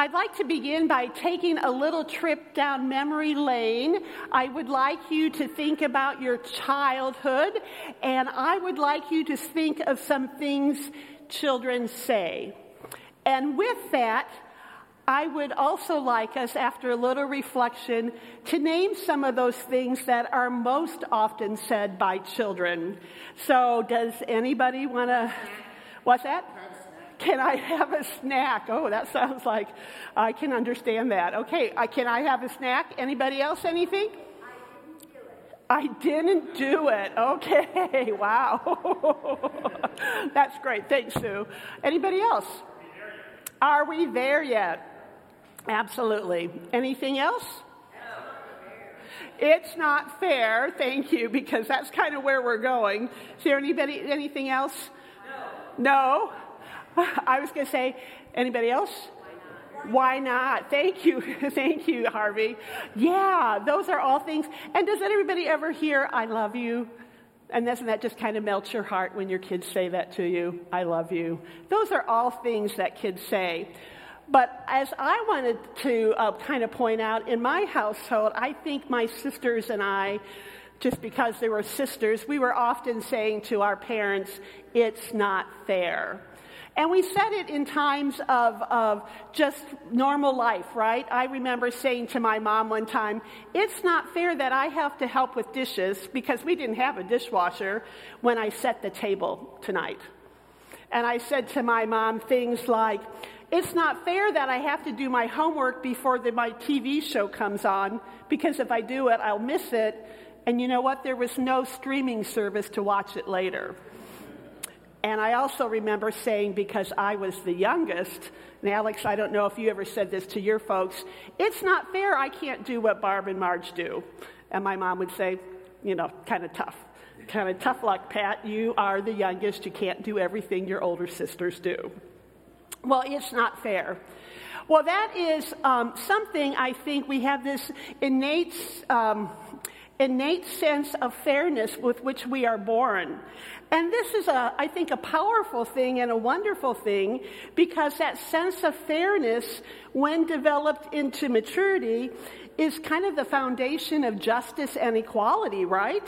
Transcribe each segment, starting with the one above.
I'd like to begin by taking a little trip down memory lane. I would like you to think about your childhood, and I would like you to think of some things children say. And with that, I would also like us, after a little reflection, to name some of those things that are most often said by children. So does anybody want to... What's that? Can I have a snack? Oh, that sounds like I can understand that. Okay, can I have a snack? Anybody else anything? I didn't do it. Okay, wow. That's great. Thanks, Sue. Anybody else? Are we there yet? Absolutely. Anything else? It's not fair. Thank you, because that's kind of where we're going. Is there anybody, anything else? No? I was going to say, anybody else? Why not? Thank you. Thank you, Harvey. Yeah, those are all things. And does everybody ever hear, I love you? And doesn't that just kind of melt your heart when your kids say that to you? I love you. Those are all things that kids say. But as I wanted to kind of point out, in my household, I think my sisters and I, just because they were sisters, we were often saying to our parents, it's not fair. And we said it in times of just normal life, right? I remember saying to my mom one time, it's not fair that I have to help with dishes because we didn't have a dishwasher when I set the table tonight. And I said to my mom things like, it's not fair that I have to do my homework before my TV show comes on because if I do it, I'll miss it. And you know what? There was no streaming service to watch it later. And I also remember saying, because I was the youngest, and Alex, I don't know if you ever said this to your folks, it's not fair I can't do what Barb and Marge do. And my mom would say, you know, kind of tough luck, Pat. You are the youngest. You can't do everything your older sisters do. Well, it's not fair. Well, that is something I think we have this innate sense of fairness with which we are born. And this is, I think, a powerful thing and a wonderful thing because that sense of fairness, when developed into maturity, is kind of the foundation of justice and equality, right?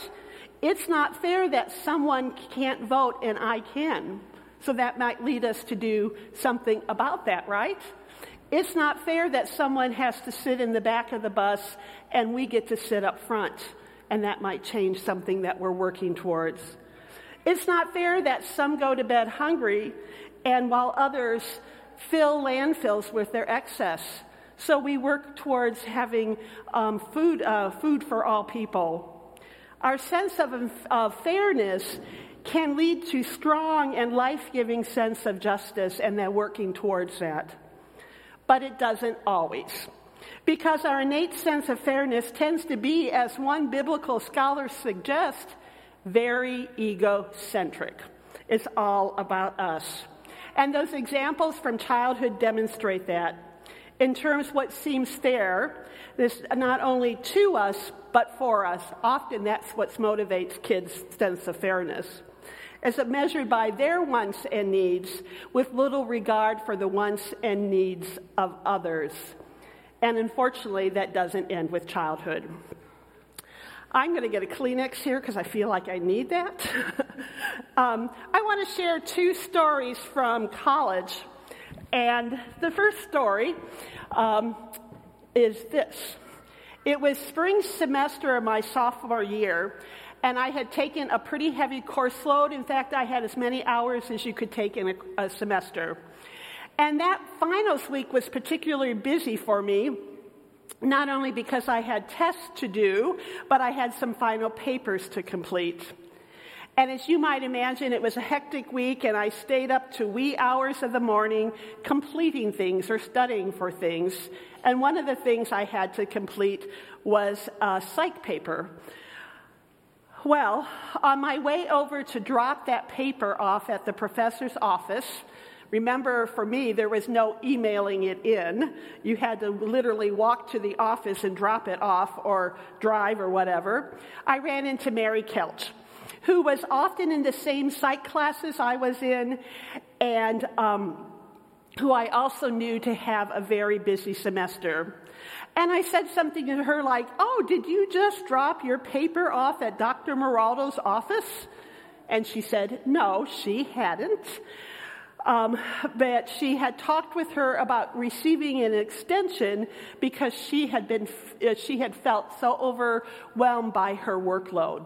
It's not fair that someone can't vote and I can. So that might lead us to do something about that, right? It's not fair that someone has to sit in the back of the bus and we get to sit up front, and that might change something that we're working towards. It's not fair that some go to bed hungry and while others fill landfills with their excess. So we work towards having food for all people. Our sense of fairness can lead to strong and life-giving sense of justice and then working towards that. But it doesn't always, because our innate sense of fairness tends to be, as one biblical scholar suggests, very egocentric. It's all about us. And those examples from childhood demonstrate that. In terms of what seems fair, this not only to us, but for us. Often that's what motivates kids' sense of fairness, as it measured by their wants and needs, with little regard for the wants and needs of others. And unfortunately, that doesn't end with childhood. I'm going to get a Kleenex here because I feel like I need that. I want to share two stories from college. And the first story is this. It was spring semester of my sophomore year, and I had taken a pretty heavy course load. In fact, I had as many hours as you could take in a semester. And that finals week was particularly busy for me, not only because I had tests to do, but I had some final papers to complete. And as you might imagine, it was a hectic week, and I stayed up to wee hours of the morning completing things or studying for things. And one of the things I had to complete was a psych paper. Well, on my way over to drop that paper off at the professor's office, remember for me, there was no emailing it in. You had to literally walk to the office and drop it off or drive or whatever. I ran into Mary Kelch, who was often in the same psych classes I was in, and who I also knew to have a very busy semester. And I said something to her like, "Oh, did you just drop your paper off at Dr. Moraldo's office?" And she said, no, she hadn't. But she had talked with her about receiving an extension because she had felt so overwhelmed by her workload.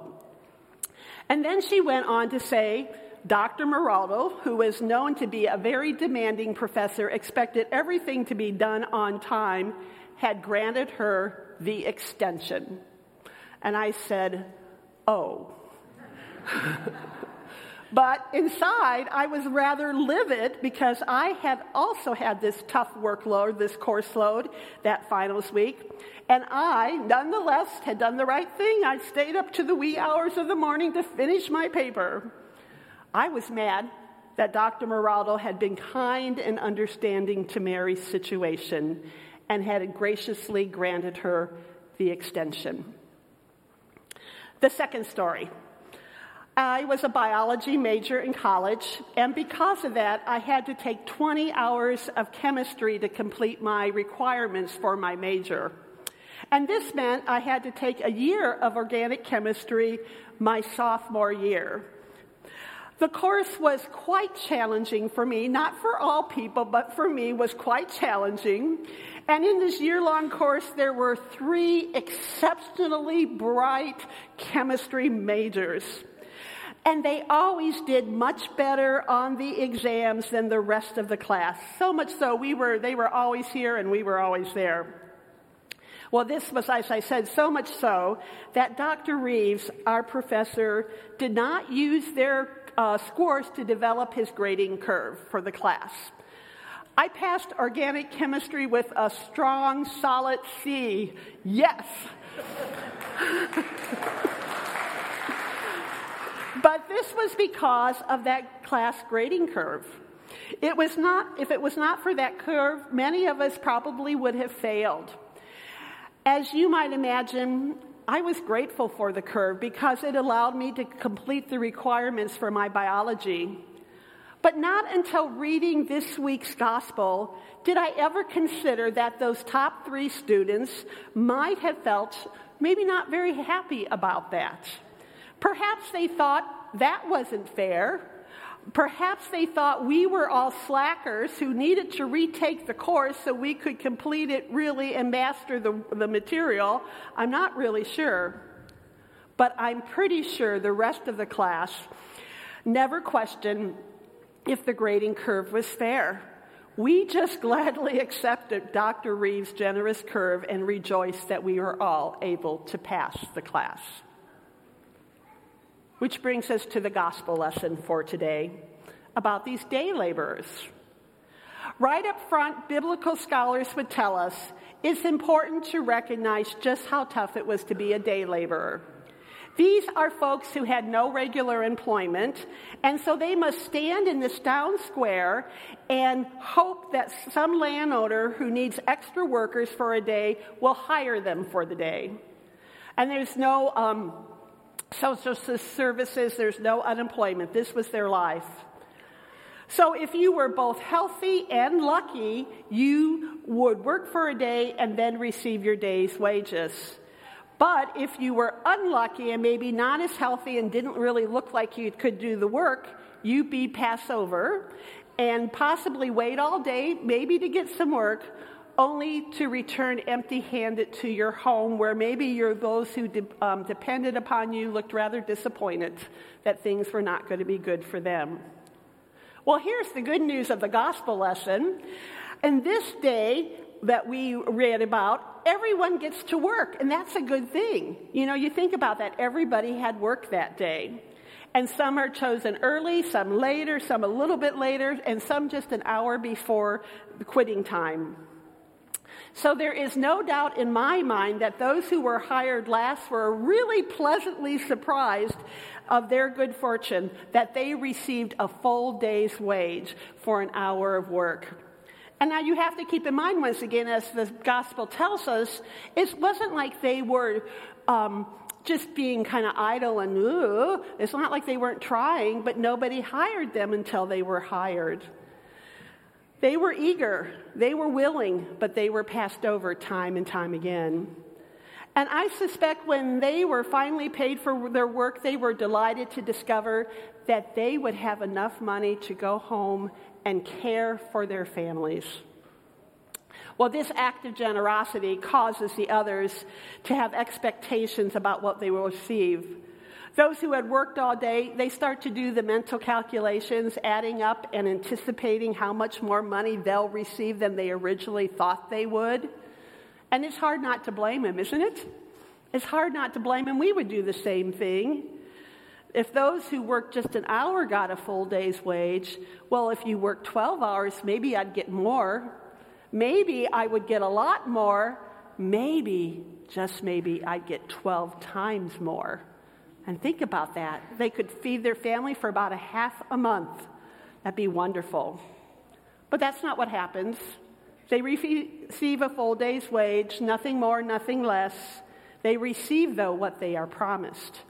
And then she went on to say, Dr. Moraldo, who is known to be a very demanding professor, expected everything to be done on time, had granted her the extension. And I said, oh. But inside, I was rather livid because I had also had this tough workload, this course load, that finals week. And I, nonetheless, had done the right thing. I stayed up to the wee hours of the morning to finish my paper. I was mad that Dr. Moraldo had been kind and understanding to Mary's situation and had graciously granted her the extension. The second story. I was a biology major in college, and because of that, I had to take 20 hours of chemistry to complete my requirements for my major. And this meant I had to take a year of organic chemistry my sophomore year. The course was quite challenging for me, not for all people, but for me was quite challenging. And in this year-long course, there were 3 exceptionally bright chemistry majors. And they always did much better on the exams than the rest of the class. So much so, they were always here and we were always there. Well, this was, as I said, so much so that Dr. Reeves, our professor, did not use their scores to develop his grading curve for the class. I passed organic chemistry with a strong, solid C. Yes. But this was because of that class grading curve. If it was not for that curve, many of us probably would have failed. As you might imagine, I was grateful for the curve because it allowed me to complete the requirements for my biology. But not until reading this week's gospel did I ever consider that those top 3 students might have felt maybe not very happy about that. Perhaps they thought that wasn't fair. Perhaps they thought we were all slackers who needed to retake the course so we could complete it really and master the material. I'm not really sure. But I'm pretty sure the rest of the class never questioned if the grading curve was fair. We just gladly accepted Dr. Reeves' generous curve and rejoiced that we were all able to pass the class. Which brings us to the gospel lesson for today about these day laborers. Right up front, biblical scholars would tell us it's important to recognize just how tough it was to be a day laborer. These are folks who had no regular employment, and so they must stand in this town square and hope that some landowner who needs extra workers for a day will hire them for the day. And there's no social services, there's no unemployment. This was their life. So if you were both healthy and lucky, you would work for a day and then receive your day's wages. But if you were unlucky and maybe not as healthy and didn't really look like you could do the work, you'd be passed over and possibly wait all day, maybe to get some work, only to return empty-handed to your home where maybe those who depended upon you looked rather disappointed that things were not going to be good for them. Well, here's the good news of the gospel lesson. In this day that we read about, everyone gets to work, and that's a good thing. You know, you think about that. Everybody had work that day. And some are chosen early, some later, some a little bit later, and some just an hour before quitting time. So there is no doubt in my mind that those who were hired last were really pleasantly surprised of their good fortune that they received a full day's wage for an hour of work. And now you have to keep in mind, once again, as the gospel tells us, it wasn't like they were just being kind of idle and it's not like they weren't trying, but nobody hired them until they were hired. They were eager, they were willing, but they were passed over time and time again. And I suspect when they were finally paid for their work, they were delighted to discover that they would have enough money to go home and care for their families. Well, this act of generosity causes the others to have expectations about what they will receive. Those who had worked all day, they start to do the mental calculations, adding up and anticipating how much more money they'll receive than they originally thought they would. And it's hard not to blame him, isn't it? It's hard not to blame him. We would do the same thing. If those who worked just an hour got a full day's wage, well, if you worked 12 hours, maybe I'd get more. Maybe I would get a lot more. Maybe, just maybe, I'd get 12 times more. And think about that. They could feed their family for about a half a month. That'd be wonderful. But that's not what happens. They receive a full day's wage, nothing more, nothing less. They receive, though, what they are promised.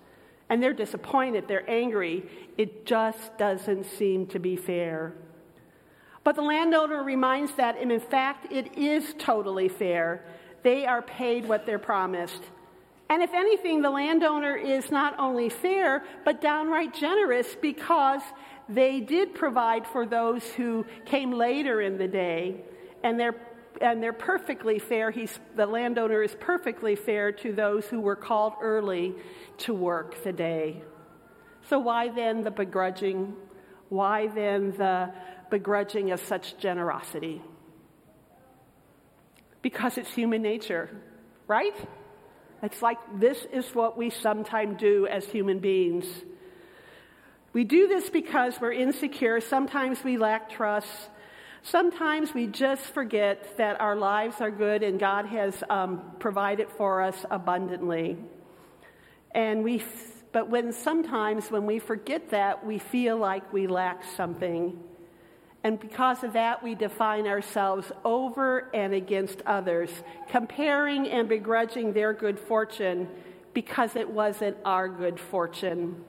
And they're disappointed, they're angry. It just doesn't seem to be fair. But the landowner reminds that, and in fact, it is totally fair. They are paid what they're promised. And if anything, the landowner is not only fair, but downright generous, because they did provide for those who came later in the day. And they're perfectly fair. The landowner is perfectly fair to those who were called early to work the day. So why then the begrudging? Why then the begrudging of such generosity? Because it's human nature, right? It's like this is what we sometimes do as human beings. We do this because we're insecure. Sometimes we lack trust. Sometimes we just forget that our lives are good and God has provided for us abundantly. But sometimes when we forget that, we feel like we lack something. And because of that, we define ourselves over and against others, comparing and begrudging their good fortune because it wasn't our good fortune.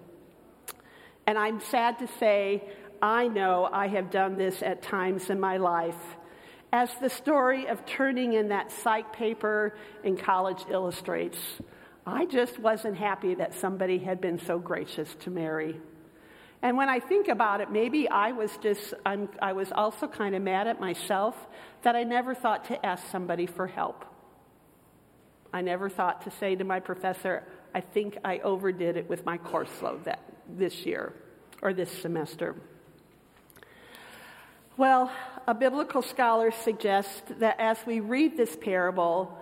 And I'm sad to say, I know I have done this at times in my life, as the story of turning in that psych paper in college illustrates. I just wasn't happy that somebody had been so gracious to Mary. And when I think about it, maybe I was also kind of mad at myself that I never thought to ask somebody for help. I never thought to say to my professor, I think I overdid it with my course load this year or this semester. Well, a biblical scholar suggests that as we read this parable,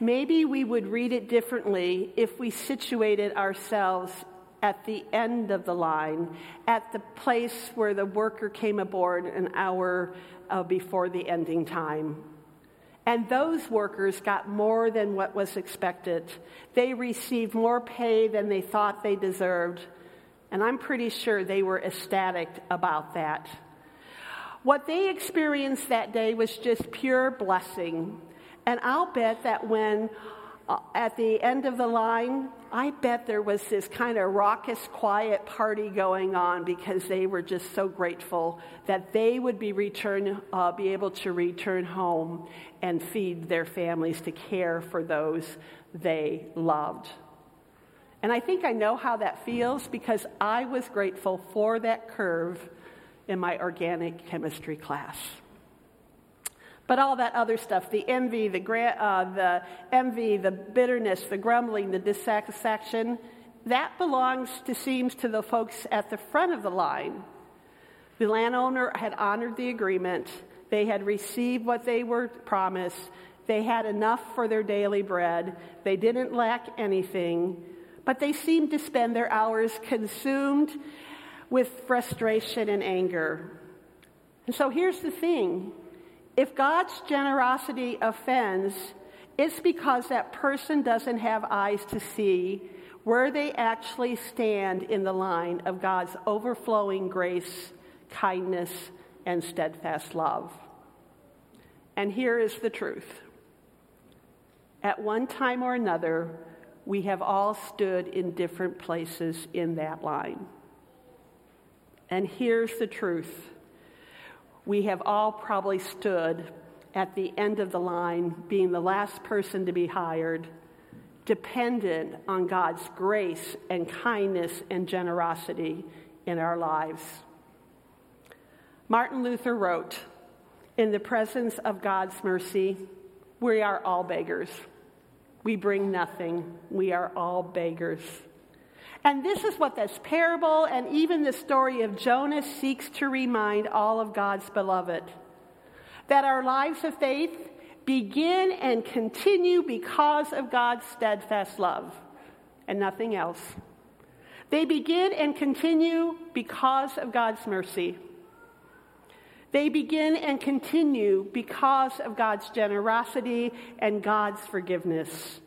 maybe we would read it differently if we situated ourselves at the end of the line, at the place where the worker came aboard an hour before the ending time. And those workers got more than what was expected. They received more pay than they thought they deserved. And I'm pretty sure they were ecstatic about that. What they experienced that day was just pure blessing. And I'll bet that when, at the end of the line, I bet there was this kind of raucous, quiet party going on because they were just so grateful that they would be able to return home and feed their families, to care for those they loved. And I think I know how that feels because I was grateful for that curve in my organic chemistry class. But all that other stuff, the envy, the bitterness, the grumbling, the dissatisfaction, that seems to the folks at the front of the line. The landowner had honored the agreement. They had received what they were promised. They had enough for their daily bread. They didn't lack anything. But they seemed to spend their hours consumed with frustration and anger. And so here's the thing. If God's generosity offends, it's because that person doesn't have eyes to see where they actually stand in the line of God's overflowing grace, kindness, and steadfast love. And here is the truth. At one time or another, we have all stood in different places in that line. And here's the truth. we have all probably stood at the end of the line, being the last person to be hired, dependent on God's grace and kindness and generosity in our lives. Martin Luther wrote, "In the presence of God's mercy, we are all beggars. We bring nothing. We are all beggars." And this is what this parable and even the story of Jonah seeks to remind all of God's beloved. That our lives of faith begin and continue because of God's steadfast love and nothing else. They begin and continue because of God's mercy. They begin and continue because of God's generosity and God's forgiveness.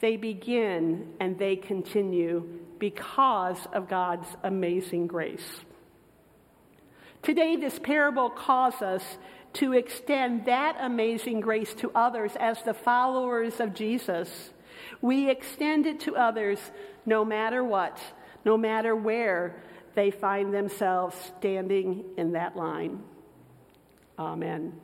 They begin and they continue because of God's amazing grace. Today, this parable calls us to extend that amazing grace to others as the followers of Jesus. We extend it to others no matter what, no matter where they find themselves standing in that line. Amen.